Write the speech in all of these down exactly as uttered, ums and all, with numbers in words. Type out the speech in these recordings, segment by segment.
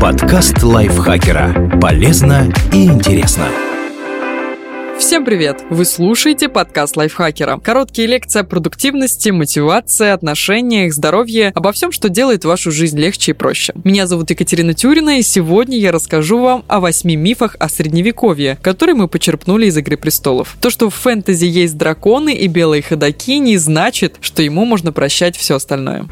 Подкаст Лайфхакера. Полезно и интересно. Всем привет! Вы слушаете подкаст Лайфхакера. Короткие лекции о продуктивности, мотивации, отношениях, здоровье, обо всем, что делает вашу жизнь легче и проще. Меня зовут Екатерина Тюрина, и сегодня я расскажу вам о восьми мифах о Средневековье, которые мы почерпнули из «Игры престолов». То, что в фэнтези есть драконы и белые ходоки, не значит, что ему можно прощать все остальное.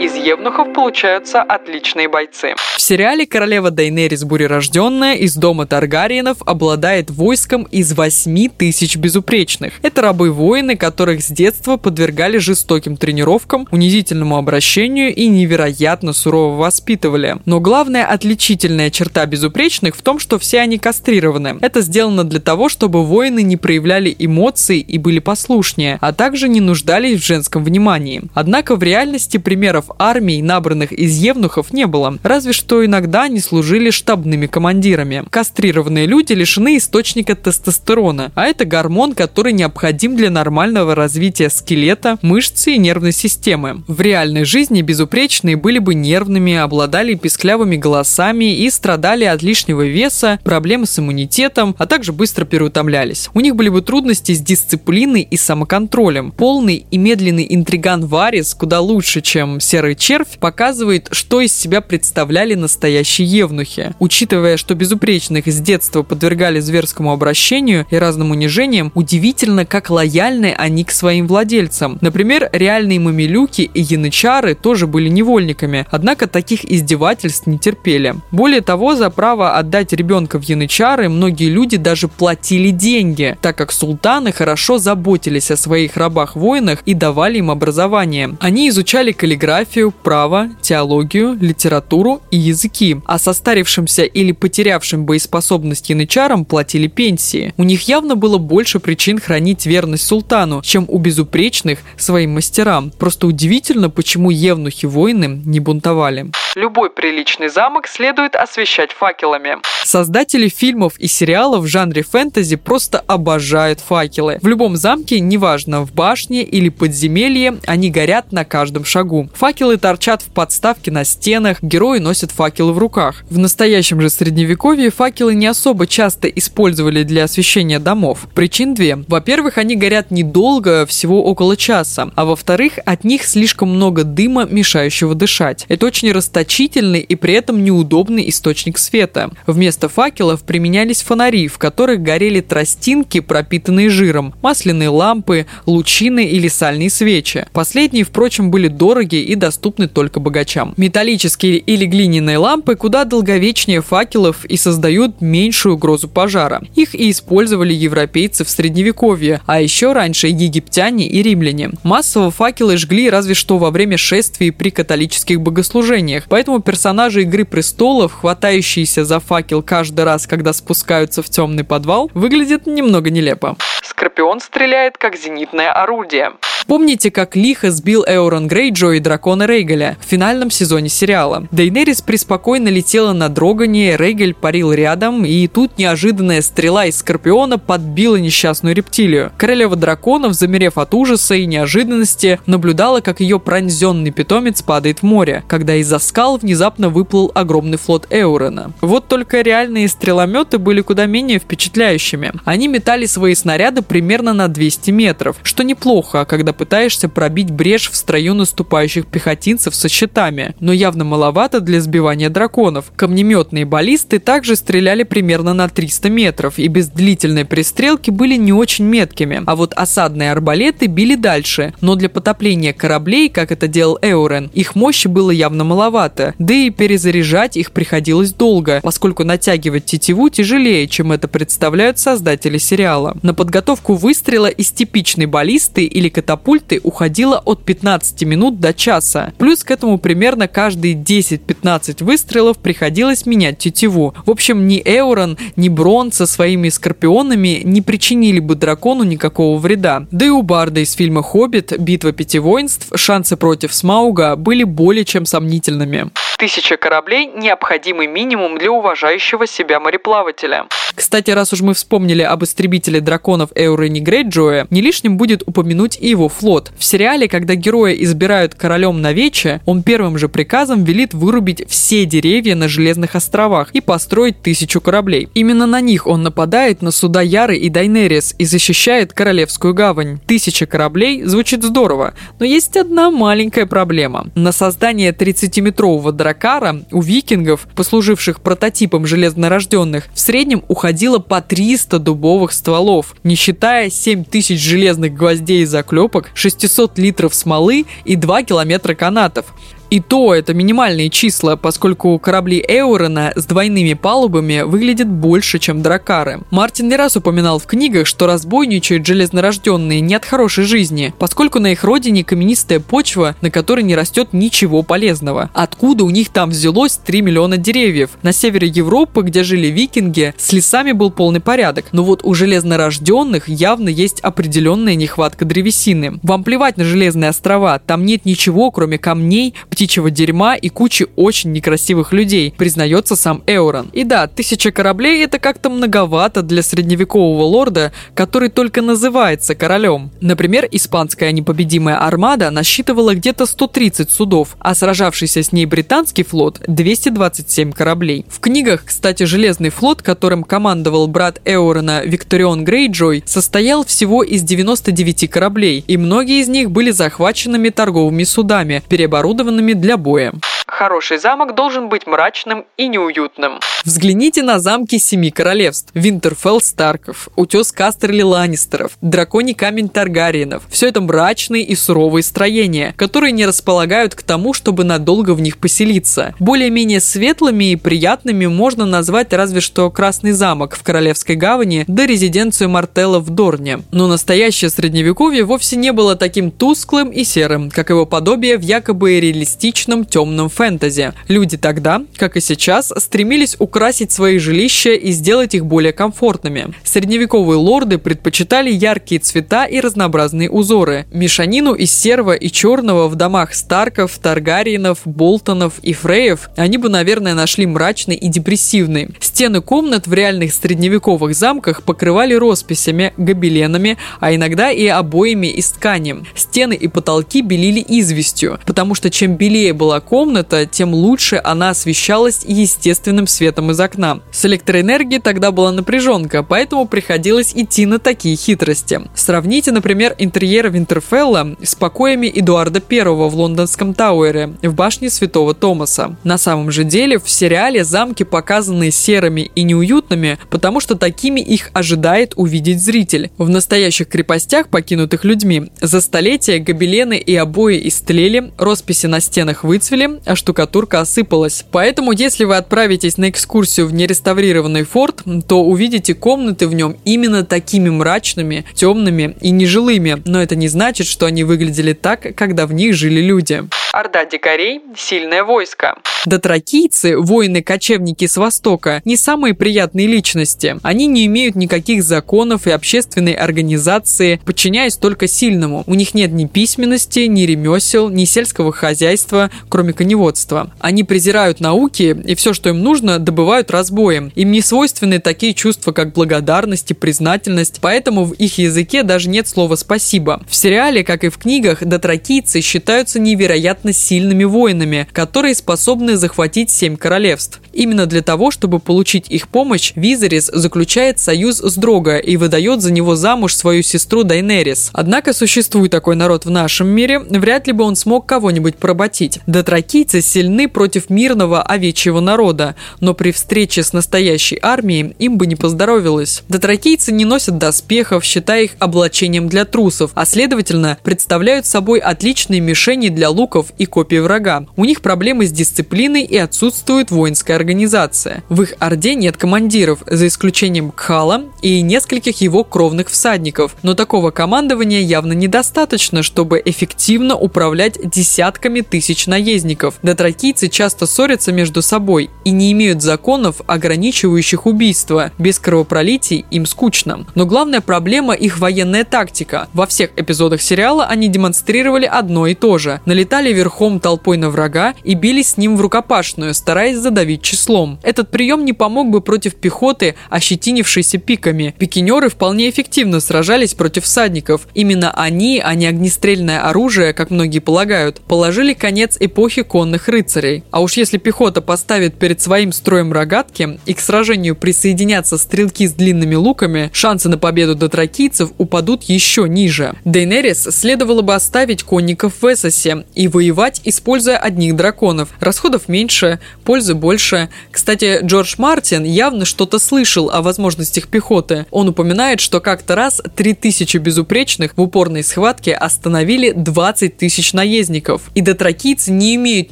Из евнухов получаются отличные бойцы. В сериале королева Дейнерис Бурерожденная из дома Таргариенов обладает войском из восьми тысяч безупречных. Это рабы-воины, которых с детства подвергали жестоким тренировкам, унизительному обращению и невероятно сурово воспитывали. Но главная отличительная черта безупречных в том, что все они кастрированы. Это сделано для того, чтобы воины не проявляли эмоций и были послушнее, а также не нуждались в женском внимании. Однако в реальности примеров армий, набранных из евнухов, не было, разве что иногда они служили штабными командирами. Кастрированные люди лишены источника тестостерона, а это гормон, который необходим для нормального развития скелета, мышц и нервной системы. В реальной жизни безупречные были бы нервными, обладали писклявыми голосами и страдали от лишнего веса, проблем с иммунитетом, а также быстро переутомлялись. У них были бы трудности с дисциплиной и самоконтролем. Полный и медленный интриган Варис куда лучше, чем сердце. «Серый червь» показывает, что из себя представляли настоящие евнухи. Учитывая, что безупречных с детства подвергали зверскому обращению и разным унижениям, удивительно, как лояльны они к своим владельцам. Например, реальные мамилюки и янычары тоже были невольниками, однако таких издевательств не терпели. Более того, за право отдать ребенка в янычары многие люди даже платили деньги, так как султаны хорошо заботились о своих рабах-воинах и давали им образование. Они изучали каллиграфию, право, теологию, литературу и языки. А состарившимся или потерявшим боеспособность янычарам платили пенсии. У них явно было больше причин хранить верность султану, чем у безупречных своим мастерам. Просто удивительно, почему евнухи-воины не бунтовали. Любой приличный замок следует освещать факелами. Создатели фильмов и сериалов в жанре фэнтези просто обожают факелы. В любом замке, неважно, в башне или подземелье, они горят на каждом шагу. Факелы торчат в подставке на стенах, герои носят факелы в руках. В настоящем же средневековье факелы не особо часто использовали для освещения домов. Причин две. Во-первых, они горят недолго, всего около часа. А во-вторых, от них слишком много дыма, мешающего дышать. Это очень расточительный и при этом неудобный источник света. Вместо факелов применялись фонари, в которых горели тростинки, пропитанные жиром, масляные лампы, лучины или сальные свечи. Последние, впрочем, были дороги и доступны только богачам. Металлические или глиняные лампы куда долговечнее факелов и создают меньшую угрозу пожара. Их и использовали европейцы в средневековье, а еще раньше египтяне и римляне. Массово факелы жгли разве что во время шествий при католических богослужениях, поэтому персонажи «Игры престолов», хватающиеся за факел каждый раз, когда спускаются в темный подвал, выглядят немного нелепо. Скорпион стреляет как зенитное орудие. Помните, как лихо сбил Эурон Грейджой дракона Рейгеля в финальном сезоне сериала? Дейнерис преспокойно летела на дрогоне, Рейгель парил рядом, и тут неожиданная стрела из скорпиона подбила несчастную рептилию. Королева драконов, замерев от ужаса и неожиданности, наблюдала, как ее пронзенный питомец падает в море, когда из-за скал внезапно выплыл огромный флот Эурона. Вот только реальные стрелометы были куда менее впечатляющими. Они метали свои снаряды примерно на двести метров, что неплохо, когда пытаешься пробить брешь в строю наступающих пехотинцев со щитами, но явно маловато для сбивания драконов. Камнеметные баллисты также стреляли примерно на триста метров и без длительной пристрелки были не очень меткими, а вот осадные арбалеты били дальше, но для потопления кораблей, как это делал Эурон, их мощи было явно маловато, да и перезаряжать их приходилось долго, поскольку натягивать тетиву тяжелее, чем это представляют создатели сериала. На подготовку выстрела из типичной баллисты или катапульты пульты уходило от пятнадцати минут до часа. Плюс к этому примерно каждые десять-пятнадцать выстрелов приходилось менять тетиву. В общем, ни Эурон, ни Брон со своими скорпионами не причинили бы дракону никакого вреда. Да и у Барда из фильма «Хоббит», «Битва пяти воинств», «Шансы против Смауга» были более чем сомнительными. Тысяча кораблей – необходимый минимум для уважающего себя мореплавателя. Кстати, раз уж мы вспомнили об истребителе драконов Эуроне Грейджое, не лишним будет упомянуть и его флот. В сериале, когда героя избирают королем на вече, он первым же приказом велит вырубить все деревья на Железных островах и построить тысячу кораблей. Именно на них он нападает на суда Яры и Дайнерис и защищает Королевскую гавань. Тысяча кораблей звучит здорово, но есть одна маленькая проблема. На создание тридцатиметрового драккара у викингов, послуживших прототипом железнорожденных, в среднем уходило по триста дубовых стволов, не считая семь тысяч железных гвоздей и заклепок, шестьсот литров смолы и два километра канатов. И то это минимальные числа, поскольку корабли Эурона с двойными палубами выглядят больше, чем драккары. Мартин не раз упоминал в книгах, что разбойничают железнорожденные не от хорошей жизни, поскольку на их родине каменистая почва, на которой не растет ничего полезного. Откуда у них там взялось три миллиона деревьев? На севере Европы, где жили викинги, с лесами был полный порядок, но вот у железнорожденных явно есть определенная нехватка древесины. Вам плевать на Железные острова, там нет ничего, кроме камней, птичьего дерьма и кучи очень некрасивых людей, признается сам Эурон. И да, тысяча кораблей — это как-то многовато для средневекового лорда, который только называется королем. Например, испанская непобедимая армада насчитывала где-то сто тридцать судов, а сражавшийся с ней британский флот — двести двадцать семь кораблей. В книгах, кстати, Железный флот, которым командовал брат Эурона Викторион Грейджой, состоял всего из девяноста девяти кораблей, и многие из них были захваченными торговыми судами, переоборудованными для боя. Хороший замок должен быть мрачным и неуютным. Взгляните на замки Семи Королевств. Винтерфелл Старков, Утес Кастерли Ланнистеров, Драконий Камень Таргариенов. Все это мрачные и суровые строения, которые не располагают к тому, чтобы надолго в них поселиться. Более-менее светлыми и приятными можно назвать разве что Красный Замок в Королевской Гавани да резиденцию Мартелла в Дорне. Но настоящее Средневековье вовсе не было таким тусклым и серым, как его подобие в якобы реалистичном темном фэнтези. Люди тогда, как и сейчас, стремились украсить свои жилища и сделать их более комфортными. Средневековые лорды предпочитали яркие цвета и разнообразные узоры. Мешанину из серого и черного в домах Старков, Таргариенов, Болтонов и Фреев они бы, наверное, нашли мрачный и депрессивный. Стены комнат в реальных средневековых замках покрывали росписями, гобеленами, а иногда и обоями из ткани. Стены и потолки белили известью, потому что чем белее была комната, тем лучше она освещалась естественным светом из окна. С электроэнергией тогда была напряженка, поэтому приходилось идти на такие хитрости. Сравните, например, интерьер Винтерфелла с покоями Эдуарда Первого в лондонском Тауэре в башне Святого Томаса. На самом же деле в сериале замки показаны серыми и неуютными, потому что такими их ожидает увидеть зритель. В настоящих крепостях, покинутых людьми, за столетия гобелены и обои истлели, росписи на стенах выцвели, а штукатурка осыпалась. Поэтому, если вы отправитесь на экскурсию в нереставрированный форт, то увидите комнаты в нем именно такими мрачными, темными и нежилыми, но это не значит, что они выглядели так, когда в них жили люди. Орда дикарей – сильное войско. Дотракийцы, воины-кочевники с Востока, не самые приятные личности. Они не имеют никаких законов и общественной организации, подчиняясь только сильному. У них нет ни письменности, ни ремесел, ни сельского хозяйства, кроме коневодства. Они презирают науки, и все, что им нужно, добывают разбоем. Им не свойственны такие чувства, как благодарность и признательность, поэтому в их языке даже нет слова «спасибо». В сериале, как и в книгах, дотракийцы считаются невероятно сильными воинами, которые способны захватить семь королевств. Именно для того, чтобы получить их помощь, Визерис заключает союз с Дрога и выдает за него замуж свою сестру Дайнерис. Однако существует такой народ в нашем мире, вряд ли бы он смог кого-нибудь поработить. Дотракийцы сильны против мирного овечьего народа, но при встрече с настоящей армией им бы не поздоровилось. Дотракийцы не носят доспехов, считая их облачением для трусов, а следовательно, представляют собой отличные мишени для луков и копии врага. У них проблемы с дисциплиной и отсутствует воинская организация. В их орде нет командиров, за исключением Кхала и нескольких его кровных всадников, но такого командования явно недостаточно, чтобы эффективно управлять десятками тысяч наездников. Дотракийцы часто ссорятся между собой и не имеют законов, ограничивающих убийство. Без кровопролитий им скучно. Но главная проблема — их военная тактика. Во всех эпизодах сериала они демонстрировали одно и то же. Налетали верховные верхом толпой на врага и бились с ним в рукопашную, стараясь задавить числом. Этот прием не помог бы против пехоты, ощетинившейся пиками. Пикинеры вполне эффективно сражались против всадников. Именно они, а не огнестрельное оружие, как многие полагают, положили конец эпохи конных рыцарей. А уж если пехота поставит перед своим строем рогатки и к сражению присоединятся стрелки с длинными луками, шансы на победу дотракийцев упадут еще ниже. Дейнерис следовало бы оставить конников в Эссосе и воевать, используя одних драконов. Расходов меньше, пользы больше. Кстати, Джордж Мартин явно что-то слышал о возможностях пехоты. Он упоминает, что как-то раз три тысячи безупречных в упорной схватке остановили двадцать тысяч наездников. И дотракийцы не имеют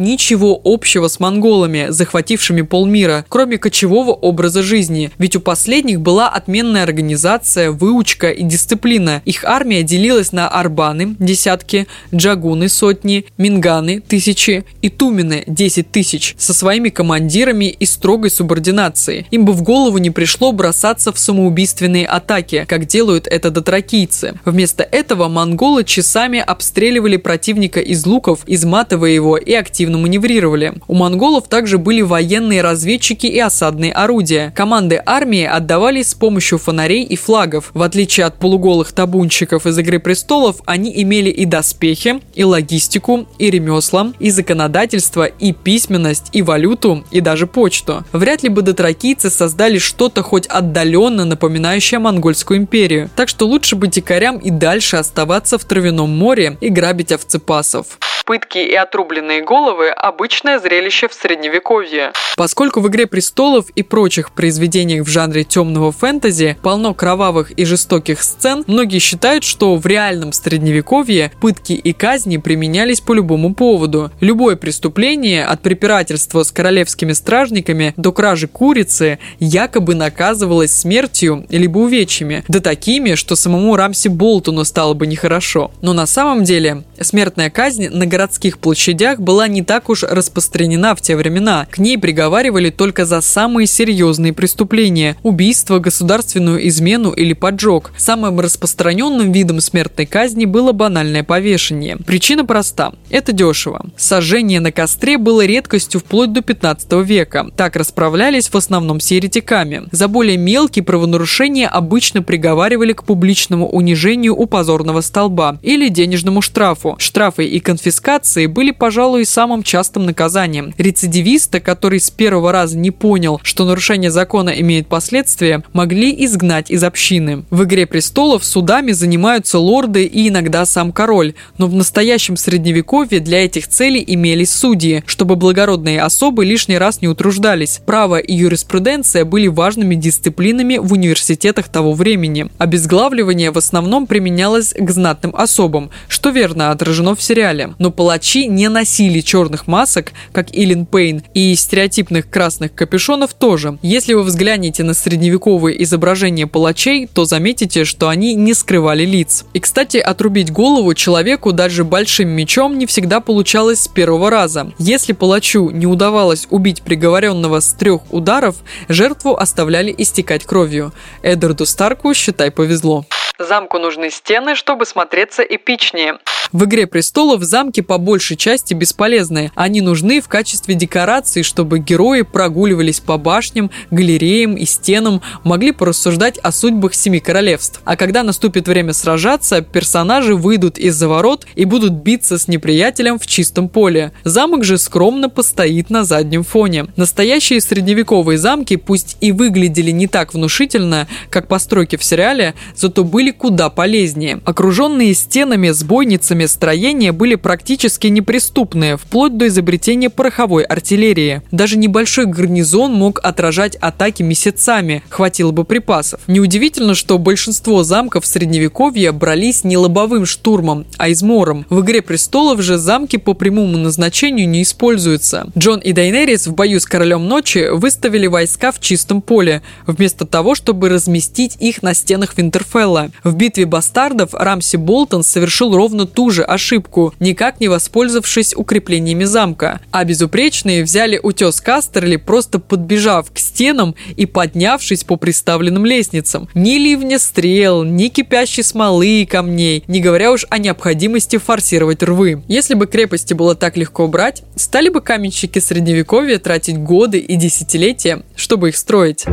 ничего общего с монголами, захватившими полмира, кроме кочевого образа жизни. Ведь у последних была отменная организация, выучка и дисциплина. Их армия делилась на арбаны – десятки, джагуны – сотни, минганы – тысячи и тумены – десять тысяч со своими командирами и строгой субординацией. Им бы в голову не пришло бросаться в самоубийственные атаки, как делают это дотракийцы. Вместо этого монголы часами обстреливали противника из луков, изматывая его, и активно маневрировали. У монголов также были военные разведчики и осадные орудия. Команды армии отдавались с помощью фонарей и флагов. В отличие от полуголых табунщиков из «Игры престолов», они имели и доспехи, и логистику, и ремесла, и законодательство, и письменность, и валюту, и даже почту. Вряд ли бы дотракийцы создали что-то хоть отдаленно напоминающее монгольскую империю. Так что лучше бы дикарям и дальше оставаться в Травяном море и грабить овцепасов. Пытки и отрубленные головы – обычное зрелище в Средневековье. Поскольку в «Игре престолов» и прочих произведениях в жанре темного фэнтези полно кровавых и жестоких сцен, многие считают, что в реальном Средневековье пытки и казни применялись по любому поводу. Любое преступление, от препирательства с королевскими стражниками до кражи курицы, якобы наказывалось смертью либо увечьями, да такими, что самому Рамси Болтону стало бы нехорошо. Но на самом деле смертная казнь на городских площадях была не так уж распространена в те времена. К ней приговаривали только за самые серьезные преступления – убийство, государственную измену или поджог. Самым распространенным видом смертной казни было банальное повешение. Причина проста – это дешево. Сожжение на костре было редкостью вплоть до пятнадцатого века. Так расправлялись в основном с еретиками. За более мелкие правонарушения обычно приговаривали к публичному унижению у позорного столба или денежному штрафу. Штрафы и конфискации были, пожалуй, самым частым наказанием. Рецидивиста, который с первого раза не понял, что нарушение закона имеет последствия, могли изгнать из общины. В «Игре престолов» судами занимаются лорды и иногда сам король, но в настоящем Средневековье для этих целей имелись судьи, чтобы благородные особы лишний раз не утруждались. Право и юриспруденция были важными дисциплинами в университетах того времени. Обезглавливание в основном применялось к знатным особам, что верно отражено в сериале. Но палачи не носили черных масок, как Илин Пейн, и стереотипных красных капюшонов тоже. Если вы взглянете на средневековые изображения палачей, то заметите, что они не скрывали лиц. И, кстати, отрубить голову человеку даже большим мечом не всегда получалось с первого раза. Если палачу не удавалось убить приговоренного с трех ударов, жертву оставляли истекать кровью. Эдварду Старку, считай, повезло. Замку нужны стены, чтобы смотреться эпичнее. В «Игре престолов» замки по большей части бесполезны. Они нужны в качестве декораций, чтобы герои прогуливались по башням, галереям и стенам, могли порассуждать о судьбах семи королевств. А когда наступит время сражаться, персонажи выйдут из-за ворот и будут биться с неприятелем в чистом поле. Замок же скромно постоит на заднем фоне. Настоящие средневековые замки, пусть и выглядели не так внушительно, как постройки в сериале, зато были куда полезнее. Окруженные стенами с бойницами строения были практически неприступные, вплоть до изобретения пороховой артиллерии. Даже небольшой гарнизон мог отражать атаки месяцами, хватило бы припасов. Неудивительно, что большинство замков Средневековья брались не лобовым штурмом, а измором. В «Игре престолов» же замки по прямому назначению не используются. Джон и Дайнерис в бою с Королем Ночи выставили войска в чистом поле, вместо того, чтобы разместить их на стенах Винтерфелла. В «Битве бастардов» Рамси Болтон совершил ровно ту же роковую ошибку, никак не воспользовавшись укреплениями замка. А безупречные взяли утес Кастерли, просто подбежав к стенам и поднявшись по приставленным лестницам. Ни ливня стрел, ни кипящей смолы и камней, не говоря уж о необходимости форсировать рвы. Если бы крепости было так легко брать, стали бы каменщики средневековья тратить годы и десятилетия, чтобы их строить.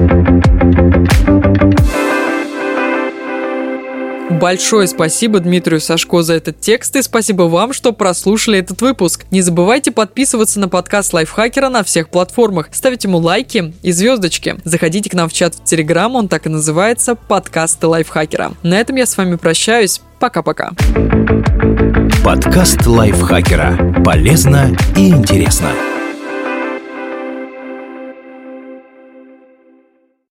Большое спасибо Дмитрию Сашко за этот текст и спасибо вам, что прослушали этот выпуск. Не забывайте подписываться на подкаст Лайфхакера на всех платформах, ставить ему лайки и звездочки. Заходите к нам в чат в Телеграм, он так и называется «Подкасты Лайфхакера». На этом я с вами прощаюсь. Пока-пока. Подкаст Лайфхакера. Полезно и интересно.